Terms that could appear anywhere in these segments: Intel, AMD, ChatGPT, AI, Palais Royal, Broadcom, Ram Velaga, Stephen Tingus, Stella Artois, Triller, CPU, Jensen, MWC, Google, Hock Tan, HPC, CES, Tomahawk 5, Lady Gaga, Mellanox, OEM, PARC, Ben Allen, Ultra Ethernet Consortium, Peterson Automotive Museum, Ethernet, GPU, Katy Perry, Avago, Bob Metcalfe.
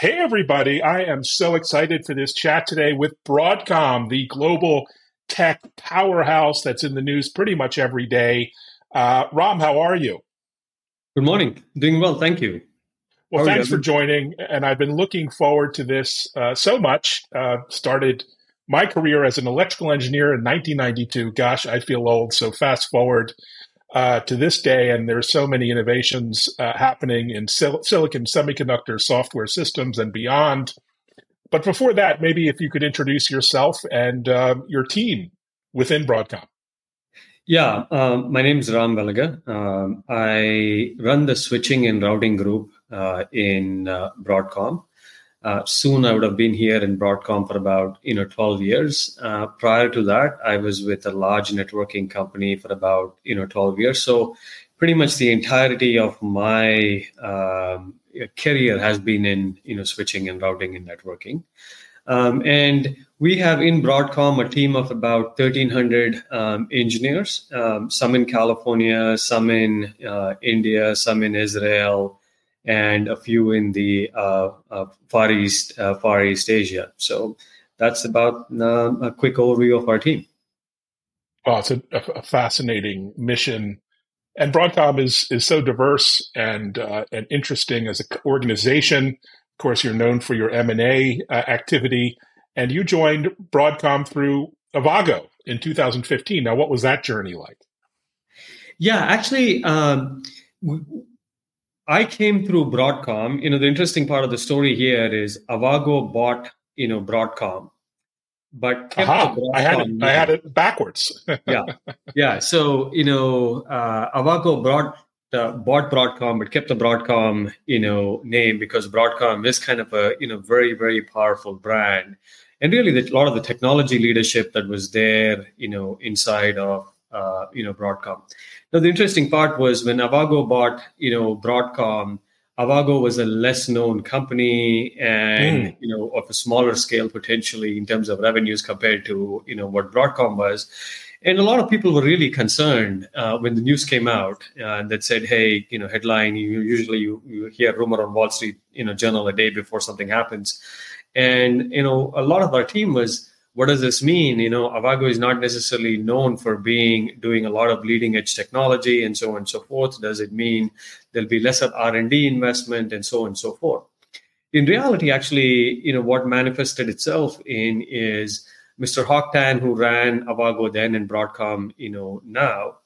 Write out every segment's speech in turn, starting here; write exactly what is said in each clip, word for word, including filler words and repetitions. Hey, everybody. I am so excited for this chat today with Broadcom, the global tech powerhouse that's in the news pretty much every day. Uh, Ram, how are you? Good morning. Doing well. Thank you. Well, thanks for joining. And I've been looking forward to this uh, so much. Uh, started my career as an electrical engineer in nineteen ninety-two. Gosh, I feel old. So fast forward uh, to this day, and there's so many innovations uh, happening in sil- silicon semiconductor software systems and beyond. But before that, maybe if you could introduce yourself and uh, your team within Broadcom. Yeah, uh, my name is Ram Velaga. Um, I run the switching and routing group uh, in uh, Broadcom. Uh, soon I would have been here in Broadcom for about you know twelve years. Uh, prior to that, I was with a large networking company for about you know twelve years. So pretty much the entirety of my um, career has been in you know switching and routing and networking. Um, and we have in Broadcom a team of about thirteen hundred um, engineers, um, some in California, some in uh, India, some in Israel, and a few in the uh, uh, Far East, uh, Far East Asia. So that's about uh, a quick overview of our team. Well, it's a, a fascinating mission, and Broadcom is is so diverse and uh, and interesting as an organization. Of course, you're known for your M and A uh, activity, and you joined Broadcom through Avago in two thousand fifteen. Now, what was that journey like? Yeah, actually. Um, we, I came through Broadcom. You know, the interesting part of the story here is Avago bought, you know, Broadcom, but kept Aha, the Broadcom I had it, I had it backwards. yeah, yeah. So you know, uh, Avago brought uh, bought Broadcom, but kept the Broadcom, you know, name because Broadcom is kind of a you know very very powerful brand, and really the, a lot of the technology leadership that was there, you know, inside of uh, you know Broadcom. Now, the interesting part was when Avago bought, you know, Broadcom, Avago was a less known company and, mm. you know, of a smaller scale potentially in terms of revenues compared to, you know, what Broadcom was. And a lot of people were really concerned uh, when the news came out uh, that said, hey, you know, headline, you usually you, you hear rumor on Wall Street, you know, Journal a day before something happens. And, you know, a lot of our team was, what does this mean? You know, Avago is not necessarily known for being doing a lot of leading edge technology and so on and so forth. Does it mean there'll be lesser R and D investment and so on and so forth? In reality, actually, you know, what manifested itself in is Mister Hock Tan, who ran Avago then and Broadcom, you know, now,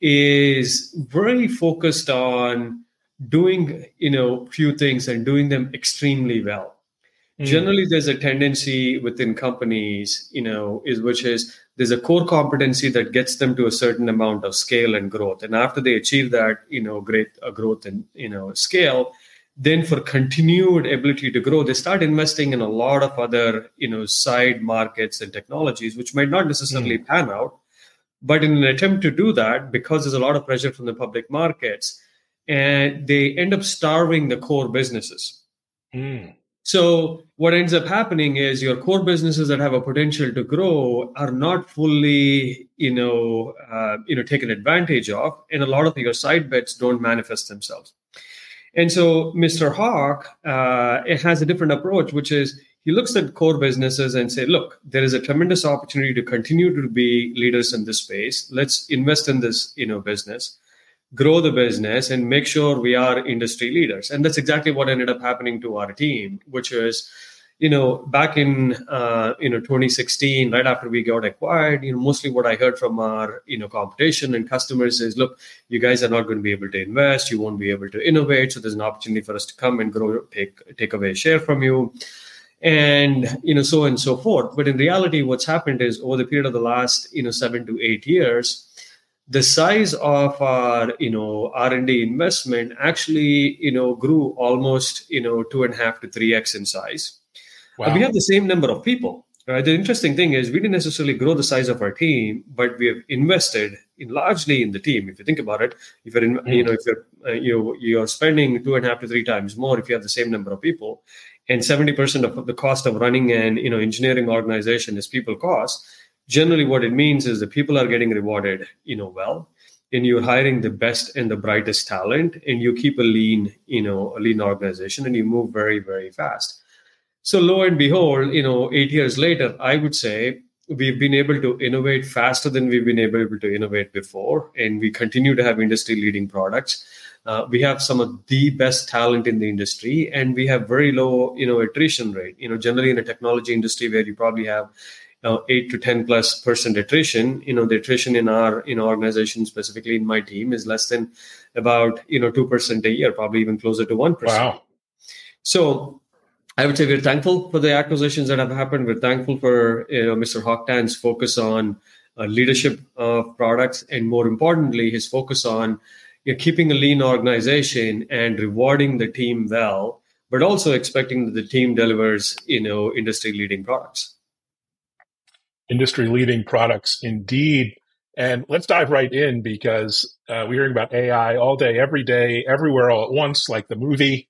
is very focused on doing, you know, few things and doing them extremely well. Generally, there's a tendency within companies, you know, is which is there's a core competency that gets them to a certain amount of scale and growth. And after they achieve that, you know, great uh, growth and, you know, scale, then for continued ability to grow, they start investing in a lot of other, you know, side markets and technologies, which might not necessarily mm. pan out. But in an attempt to do that, because there's a lot of pressure from the public markets, and they end up starving the core businesses. Mm. So what ends up happening is your core businesses that have a potential to grow are not fully, you know, uh, you know, taken advantage of, and a lot of your side bets don't manifest themselves. And so Mister Hawk uh, it has a different approach, which is he looks at core businesses and say, look, there is a tremendous opportunity to continue to be leaders in this space. Let's invest in this, you know, business. Grow the business and make sure we are industry leaders. And that's exactly what ended up happening to our team, which is, you know, back in, uh, you know, twenty sixteen, right after we got acquired, you know, mostly what I heard from our, you know, competition and customers is, look, you guys are not going to be able to invest. You won't be able to innovate. So there's an opportunity for us to come and grow, take, take away share from you. And, you know, so and so forth. But in reality, what's happened is over the period of the last, you know, seven to eight years, the size of our, you know, R and D investment actually, you know, grew almost, you know, two and a half to three X in size. Wow. And we have the same number of people, right? The interesting thing is we didn't necessarily grow the size of our team, but we have invested in largely in the team. If you think about it, if you're, in, mm-hmm. you know, if you're, uh, you, you're spending two and a half to three times more if you have the same number of people, and seventy percent of the cost of running an, you know, engineering organization is people cost. Generally, what it means is the people are getting rewarded, you know, well. and you're hiring the best and the brightest talent, and you keep a lean, you know, a lean organization, and you move very, very fast. So lo and behold, you know, eight years later, I would say we've been able to innovate faster than we've been able to innovate before, and we continue to have industry-leading products. Uh, we have some of the best talent in the industry, and we have very low, you know, attrition rate. You know, generally in a technology industry where you probably have uh, eight to ten plus percent attrition, you know, the attrition in our in our organization, specifically in my team, is less than about, you know, two percent a year, probably even closer to one percent. Wow. So I would say we're thankful for the acquisitions that have happened. We're thankful for, you know, Mister Hock Tan's focus on uh, leadership of products, and more importantly, his focus on You're keeping a lean organization and rewarding the team well, but also expecting that the team delivers, you know, industry-leading products. Industry-leading products, indeed. And let's dive right in, because uh, we're hearing about A I all day, every day, everywhere, all at once, like the movie,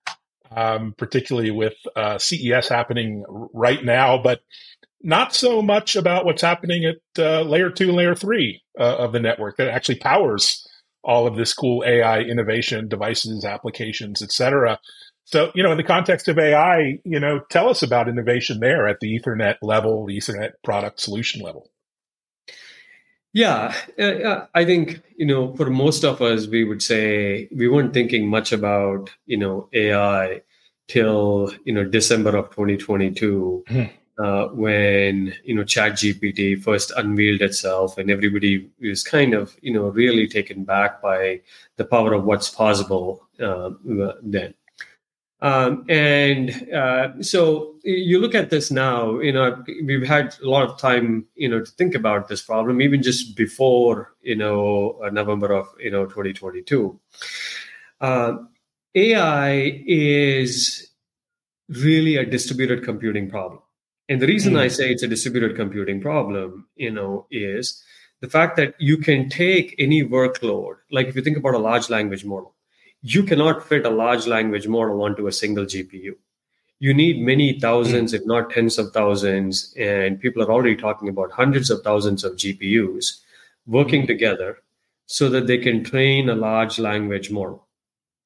um, particularly with uh, C E S happening right now, but not so much about what's happening at uh, layer two, layer three uh, of the network that actually powers all of this cool A I innovation, devices, applications, et cetera. So, you know, in the context of A I, you know, tell us about innovation there at the Ethernet level, the Ethernet product solution level. Yeah, I think, you know, for most of us, we would say we weren't thinking much about, you know, A I till, you know, December of twenty twenty-two. Mm-hmm. Uh, when, you know, ChatGPT first unveiled itself, and everybody was kind of, you know, really taken back by the power of what's possible uh, then. Um, and uh, so you look at this now, you know, we've had a lot of time, you know, to think about this problem, even just before, you know, November of, you know, twenty twenty-two. Uh, A I is really a distributed computing problem. And the reason I say it's a distributed computing problem, you know, is the fact that you can take any workload. Like if you think about a large language model, you cannot fit a large language model onto a single G P U. You need many thousands, if not tens of thousands, and people are already talking about hundreds of thousands of G P Us working together so that they can train a large language model,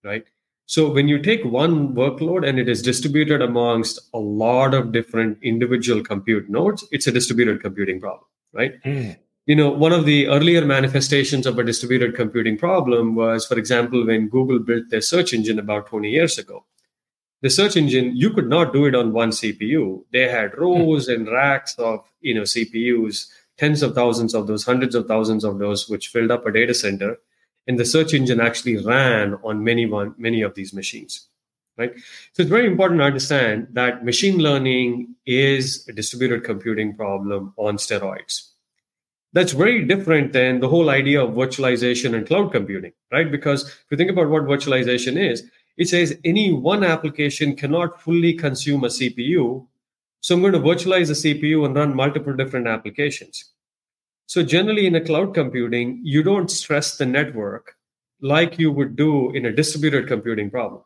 right? So when you take one workload and it is distributed amongst a lot of different individual compute nodes, it's a distributed computing problem, right? Mm. You know, one of the earlier manifestations of a distributed computing problem was, for example, when Google built their search engine about twenty years ago. The search engine, you could not do it on one C P U. They had rows mm. and racks of, you know, C P Us, tens of thousands of those, hundreds of thousands of those, which filled up a data center. And the search engine actually ran on many one, many of these machines, right? So it's very important to understand that machine learning is a distributed computing problem on steroids. That's very different than the whole idea of virtualization and cloud computing, right? Because if you think about what virtualization is, it says any one application cannot fully consume a C P U. So I'm going to virtualize a C P U and run multiple different applications. So generally in a cloud computing, you don't stress the network like you would do in a distributed computing problem.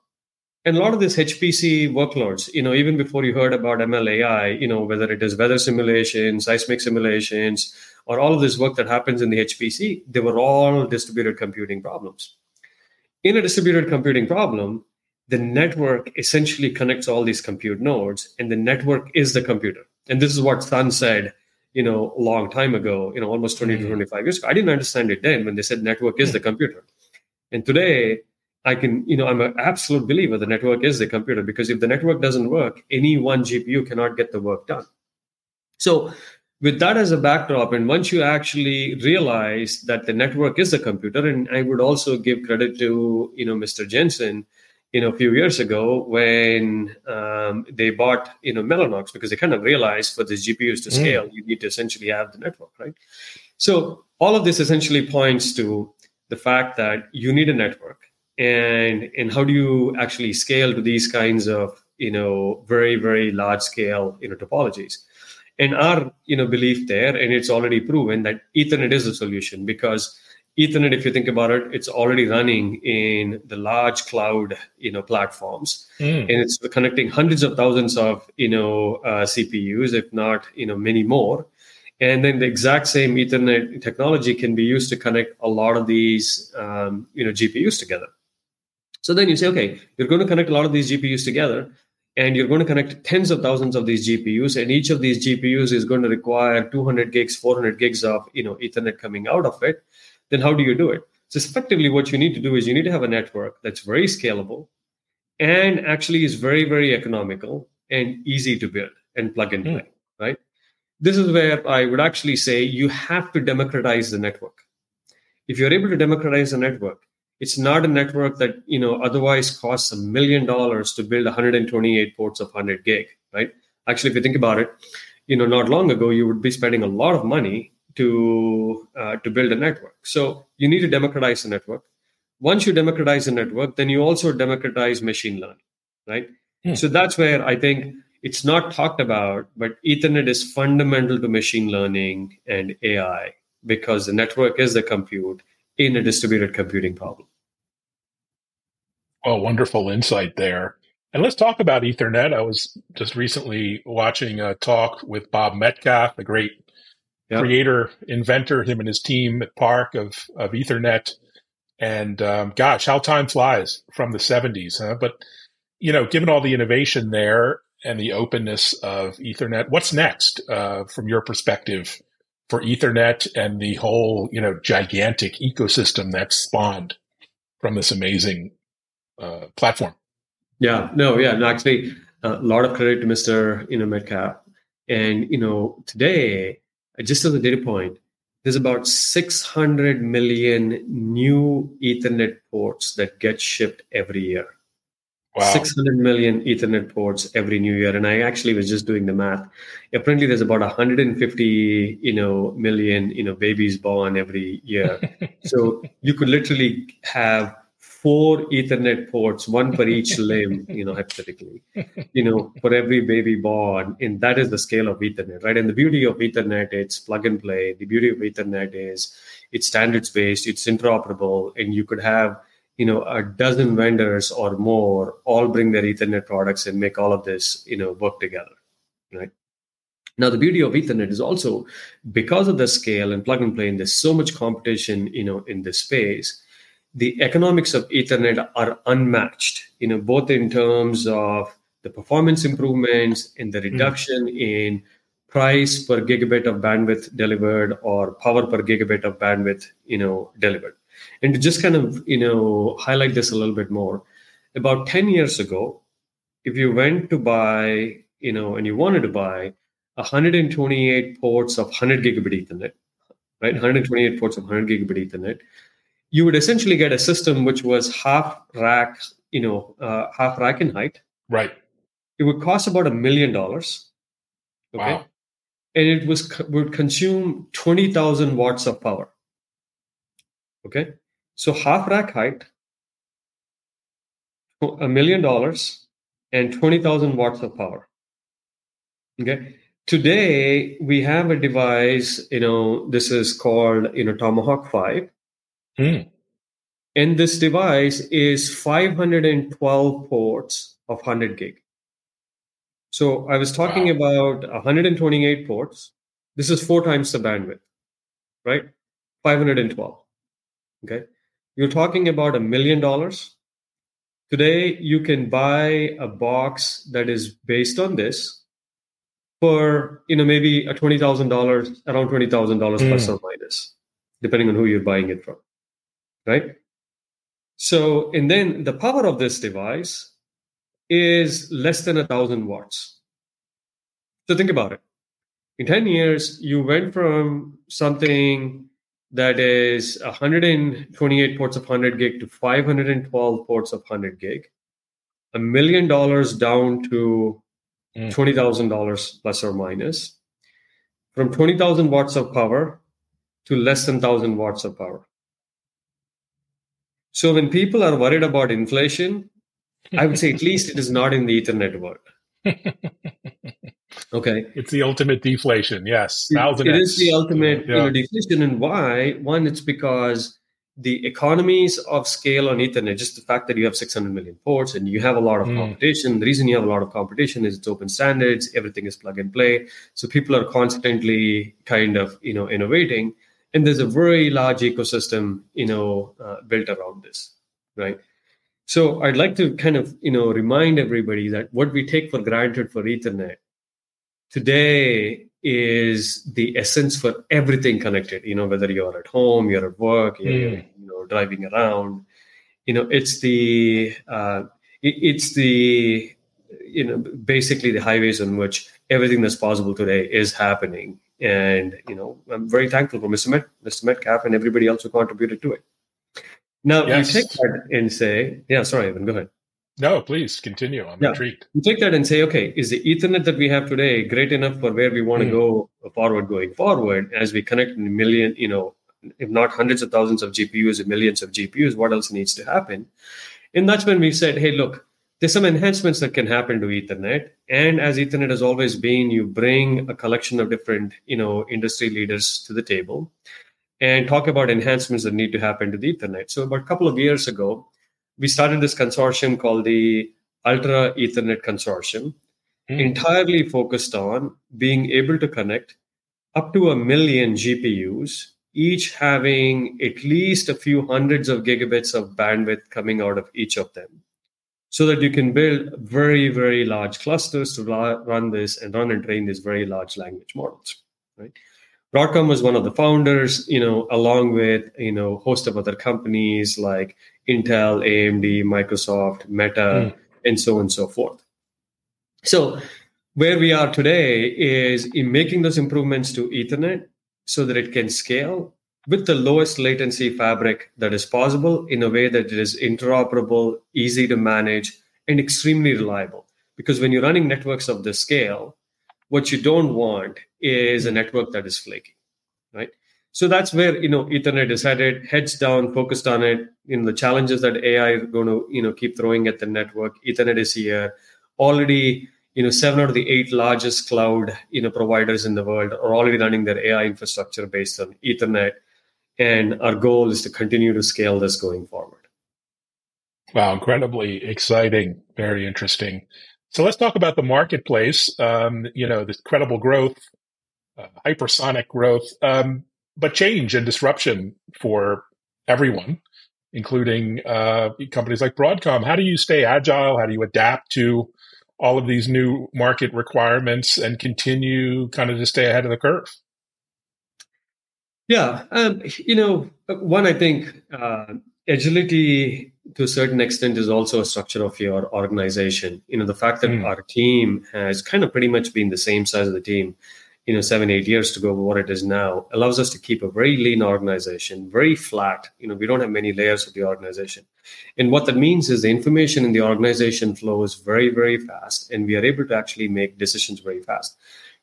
And a lot of these H P C workloads, you know, even before you heard about M L A I, you know, whether it is weather simulations, seismic simulations, or all of this work that happens in the H P C, they were all distributed computing problems. In a distributed computing problem, the network essentially connects all these compute nodes, and the network is the computer. And this is what Sun said, you know, a long time ago, you know, almost twenty to twenty-five years ago. I didn't understand it then when they said network is the computer. And today I can, you know, I'm an absolute believer the network is the computer, because if the network doesn't work, any one G P U cannot get the work done. So with that as a backdrop, and once you actually realize that the network is the computer, and I would also give credit to, you know, Mister Jensen, you know, a few years ago when um, they bought, you know, Mellanox, because they kind of realized for the G P Us to scale, mm. you need to essentially have the network, right? So all of this essentially points to the fact that you need a network. And, and how do you actually scale to these kinds of, you know, very, very large scale, you know, topologies? And our, you know, belief there, and it's already proven that Ethernet is the solution, because Ethernet, if you think about it, it's already running in the large cloud, you know, platforms, mm. and it's connecting hundreds of thousands of, you know, uh, C P Us, if not, you know, many more. And then the exact same Ethernet technology can be used to connect a lot of these, um, you know, G P Us together. So then you say, okay, you're going to connect a lot of these G P Us together, and you're going to connect tens of thousands of these G P Us, and each of these G P Us is going to require two hundred gigs, four hundred gigs of, you know, Ethernet coming out of it. Then how do you do it? So effectively, what you need to do is you need to have a network that's very scalable and actually is very, very economical and easy to build and plug and play, mm. right? This is where I would actually say you have to democratize the network. If you're able to democratize the network, it's not a network that, you know, otherwise costs a million dollars to build one hundred twenty-eight ports of one hundred gig, right? Actually, if you think about it, you know, not long ago, you would be spending a lot of money to uh, to build a network. So you need to democratize the network. Once you democratize the network, then you also democratize machine learning, right? Hmm. So that's where I think it's not talked about, but Ethernet is fundamental to machine learning and A I because the network is the compute in a distributed computing problem. Oh, wonderful insight there. And let's talk about Ethernet. I was just recently watching a talk with Bob Metcalfe, the great yeah. creator, inventor, him and his team at PARC of, of Ethernet. And um, gosh, how time flies from the seventies. Huh? But, you know, given all the innovation there and the openness of Ethernet, what's next uh, from your perspective for Ethernet and the whole, you know, gigantic ecosystem that's spawned from this amazing uh, platform? Yeah, no, yeah, no, actually, a uh, lot of credit to Mister You know, Metcalfe. And, you know, today, just as a data point, there's about six hundred million new Ethernet ports that get shipped every year. Wow. six hundred million Ethernet ports every new year. And I actually was just doing the math. Apparently, there's about one hundred fifty you know, million you know, babies born every year. So you could literally have four Ethernet ports, one per each limb, you know, hypothetically, you know, for every baby born. And that is the scale of Ethernet, right? And the beauty of Ethernet, it's plug and play. The beauty of Ethernet is it's standards-based, it's interoperable, and you could have, you know, a dozen vendors or more all bring their Ethernet products and make all of this, you know, work together, right? Now, the beauty of Ethernet is also because of the scale and plug and play, and there's so much competition, you know, in this space, the economics of Ethernet are unmatched, you know, both in terms of the performance improvements and the reduction mm-hmm. in price per gigabit of bandwidth delivered or power per gigabit of bandwidth, you know, delivered. And to just kind of, you know, highlight this a little bit more, about ten years ago, if you went to buy, you know, and you wanted to buy one hundred twenty-eight ports of one hundred gigabit Ethernet, right? one hundred twenty-eight ports of one hundred gigabit Ethernet, you would essentially get a system which was half rack, you know, uh, half rack in height. Right. It would cost about a million dollars. Okay. Wow. And it was would consume twenty thousand watts of power. Okay, so half rack height, a million dollars, and twenty thousand watts of power. Okay, today we have a device, you know, this is called, you know, Tomahawk five. Hmm. And this device is five hundred twelve ports of one hundred gig. So I was talking wow. about one hundred twenty-eight ports. This is four times the bandwidth, right? five hundred twelve. Okay, you're talking about a million dollars. Today, you can buy a box that is based on this for, you know, maybe a twenty thousand dollars, around twenty thousand dollars mm. plus or minus, depending on who you're buying it from, right? So, and then the power of this device is less than one thousand watts. So think about it. In ten years, you went from something that is one hundred twenty-eight ports of one hundred gig to five hundred twelve ports of one hundred gig, a million dollars down to mm. twenty thousand dollars plus or minus, from twenty thousand watts of power to less than one thousand watts of power. So when people are worried about inflation, I would say at least it is not in the Ethernet world. Okay. It's the ultimate deflation, yes. It, it is the ultimate yeah. you know, deflation. And why? One, it's because the economies of scale on Ethernet, just the fact that you have six hundred million ports and you have a lot of mm. competition. The reason you have a lot of competition is it's open standards. Everything is plug and play. So people are constantly kind of, you know, innovating. And there's a very large ecosystem, you know, uh, built around this, right? So I'd like to kind of, you know, remind everybody that what we take for granted for Ethernet today is the essence for everything connected, you know, whether you're at home, you're at work, you're, mm. you know, driving around, you know, it's the, uh, it, it's the, you know, basically the highways on which everything that's possible today is happening. And, you know, I'm very thankful for Mister Met, Mister Metcalfe and everybody else who contributed to it. Now, yes. you take that and say, yeah, sorry, Evan, go ahead. No, please continue. I'm yeah. intrigued. You take that and say, okay, is the Ethernet that we have today great enough for where we want to mm. go forward going forward as we connect a million, you know, if not hundreds of thousands of G P Us and millions of G P Us, what else needs to happen? And that's when we said, hey, look, there's some enhancements that can happen to Ethernet. And as Ethernet has always been, you bring a collection of different, you know, industry leaders to the table and talk about enhancements that need to happen to the Ethernet. So about a couple of years ago, we started this consortium called the Ultra Ethernet Consortium, mm. entirely focused on being able to connect up to a million G P Us, each having at least a few hundreds of gigabits of bandwidth coming out of each of them, so that you can build very, very large clusters to la- run this and run and train these very large language models, right? Broadcom was one of the founders, you know, along with, you know, a host of other companies like Intel, A M D, Microsoft, Meta, mm. and so on and so forth. So where we are today is in making those improvements to Ethernet so that it can scale with the lowest latency fabric that is possible in a way that it is interoperable, easy to manage, and extremely reliable. Because when you're running networks of this scale, what you don't want is a network that is flaky, right? So that's where, you know, Ethernet is headed, heads down, focused on it. You know, the challenges that A I is going to, you know, keep throwing at the network. Ethernet is here. Already, you know, seven out of the eight largest cloud, you know, providers in the world are already running their A I infrastructure based on Ethernet. And our goal is to continue to scale this going forward. Wow, incredibly exciting, very interesting. So let's talk about the marketplace, um, you know, the incredible growth, uh, hypersonic growth, um, but change and disruption for everyone, including uh, companies like Broadcom. How do you stay agile? How do you adapt to all of these new market requirements and continue kind of to stay ahead of the curve? Yeah, um, you know, one, I think uh, agility to a certain extent is also a structure of your organization. You know, the fact that mm. our team has kind of pretty much been the same size of the team, you know, seven, eight years ago, what it is now, allows us to keep a very lean organization, very flat. You know, we don't have many layers of the organization. And what that means is the information in the organization flows very, very fast, and we are able to actually make decisions very fast.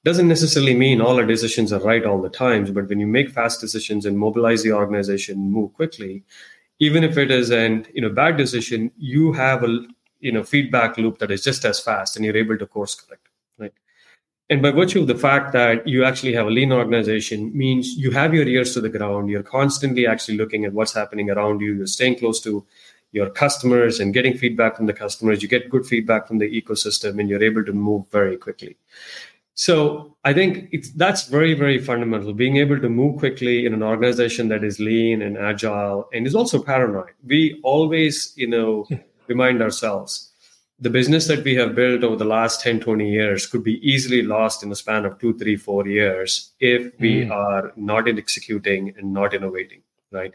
Doesn't necessarily mean all our decisions are right all the times, but when you make fast decisions and mobilize the organization, move quickly, even if it is an you know bad decision, you have a you know feedback loop that is just as fast, and you're able to course correct, right? And by virtue of the fact that you actually have a lean organization, means you have your ears to the ground, you're constantly actually looking at what's happening around you, you're staying close to your customers and getting feedback from the customers, you get good feedback from the ecosystem, and you're able to move very quickly. So I think it's, that's very, very fundamental, being able to move quickly in an organization that is lean and agile and is also paranoid. We always, you know, remind ourselves the business that we have built over the last ten, twenty years could be easily lost in a span of two, three, four years if we mm. are not executing and not innovating, right?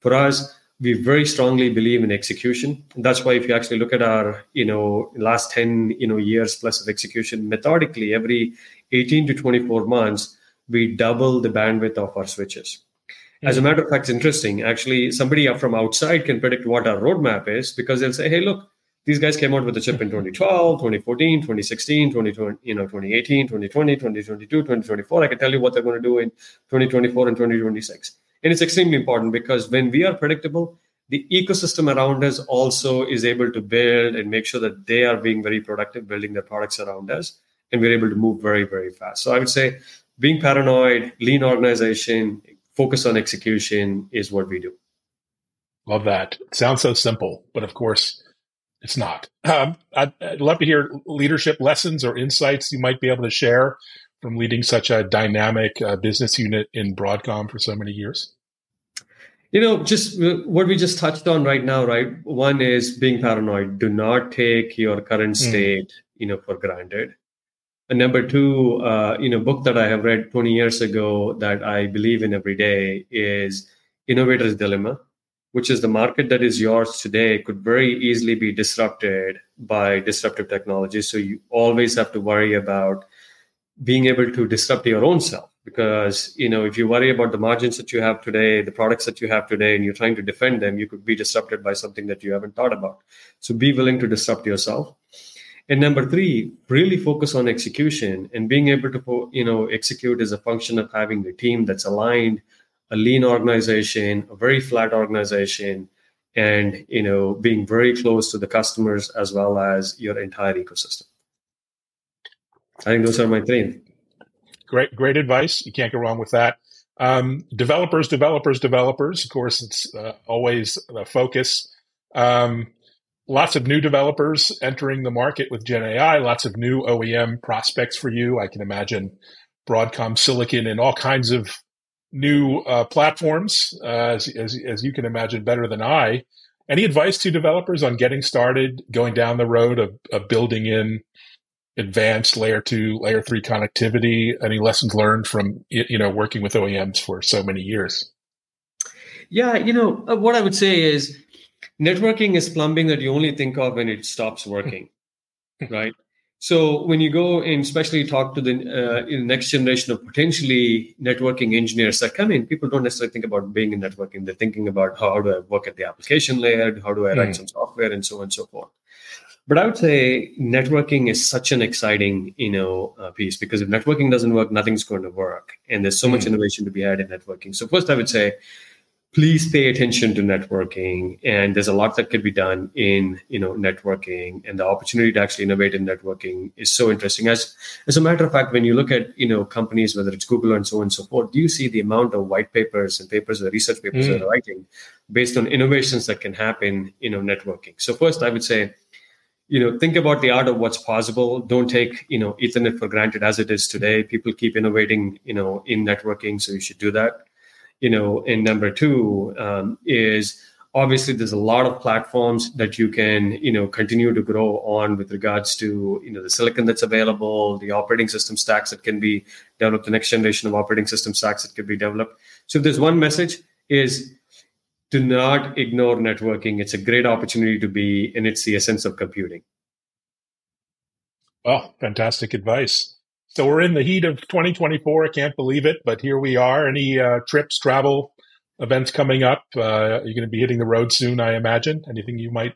For us, we very strongly believe in execution. And that's why if you actually look at our, you know, last ten, you know, years plus of execution, methodically, every eighteen to twenty-four months, we double the bandwidth of our switches. Mm-hmm. As a matter of fact, it's interesting. Actually, somebody from outside can predict what our roadmap is because they'll say, hey, look, these guys came out with the chip in twenty twelve, twenty fourteen, twenty sixteen, twenty twenty, you know, twenty eighteen, twenty twenty, twenty twenty-two, twenty twenty-four. I can tell you what they're going to do in twenty twenty-four and twenty twenty-six. And it's extremely important because when we are predictable, the ecosystem around us also is able to build and make sure that they are being very productive, building their products around us, and we're able to move very, very fast. So I would say being paranoid, lean organization, focus on execution is what we do. Love that. It sounds so simple, but of course, it's not. Um, I'd, I'd love to hear leadership lessons or insights you might be able to share from leading such a dynamic uh, business unit in Broadcom for so many years. You know, just what we just touched on right now, right? One is being paranoid. Do not take your current state, mm. you know, for granted. And number two, uh, you know, book that I have read twenty years ago that I believe in every day is Innovator's Dilemma, which is the market that is yours today could very easily be disrupted by disruptive technology. So you always have to worry about being able to disrupt your own self, because, you know, if you worry about the margins that you have today, the products that you have today, and you're trying to defend them, you could be disrupted by something that you haven't thought about. So be willing to disrupt yourself. And number three, really focus on execution, and being able to, you know, execute is a function of having the team that's aligned, a lean organization, a very flat organization, and, you know, being very close to the customers as well as your entire ecosystem. I think those are my three. Great, great advice. You can't go wrong with that. Um, developers, developers, developers. Of course, it's uh, always the focus. Um, lots of new developers entering the market with Gen A I, lots of new O E M prospects for you. I can imagine Broadcom Silicon and all kinds of new uh, platforms, uh, as, as, as you can imagine better than I. Any advice to developers on getting started, going down the road of, of building in advanced layer two, layer three connectivity? Any lessons learned from, you know, working with O E Ms for so many years? Yeah, you know, what I would say is networking is plumbing that you only think of when it stops working, right? So when you go and especially talk to the uh, in next generation of potentially networking engineers that come in, people don't necessarily think about being in networking. They're thinking about how do I work at the application layer, how do I write mm. some software, and so on and so forth. But I would say networking is such an exciting, you know, uh, piece, because if networking doesn't work, nothing's going to work, and there's so mm. much innovation to be had in networking. So first, I would say, please pay attention to networking, and there's a lot that could be done in, you know, networking, and the opportunity to actually innovate in networking is so interesting. As, as a matter of fact, when you look at, you know, companies, whether it's Google and so on and so forth, do you see the amount of white papers and papers or research papers mm. they're writing based on innovations that can happen, you know, networking? So first, I would say, you know, think about the art of what's possible. Don't take, you know, Ethernet for granted as it is today. People keep innovating, you know, in networking, so you should do that. You know, and number two um, is obviously there's a lot of platforms that you can, you know, continue to grow on with regards to, you know, the silicon that's available, the operating system stacks that can be developed, the next generation of operating system stacks that could be developed. So if there's one message is do not ignore networking. It's a great opportunity to be, and it's the essence of computing. Well, fantastic advice. So we're in the heat of twenty twenty-four. I can't believe it, but here we are. Any uh, trips, travel, events coming up? Uh, you're going to be hitting the road soon, I imagine. Anything you might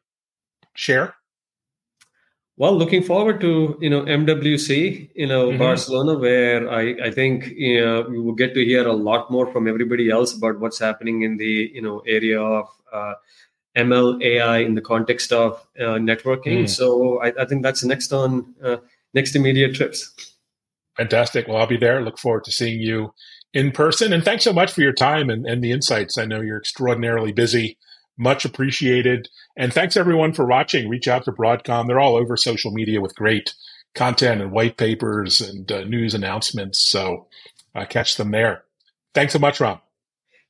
share? Well, looking forward to, you know, M W C, you know, mm-hmm. Barcelona, where I, I think, you know, we will get to hear a lot more from everybody else about what's happening in the, you know, area of uh, M L, A I in the context of uh, networking. Mm. So I, I think that's next on uh, next immediate trips. Fantastic. Well, I'll be there. Look forward to seeing you in person. And thanks so much for your time and, and the insights. I know you're extraordinarily busy. Much appreciated. And thanks, everyone, for watching. Reach out to Broadcom. They're all over social media with great content and white papers and uh, news announcements. So uh, catch them there. Thanks so much, Ram.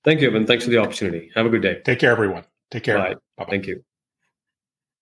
Thank you, Evan. Thanks for the opportunity. Have a good day. Take care, everyone. Take care. Bye. Bye-bye. Thank you.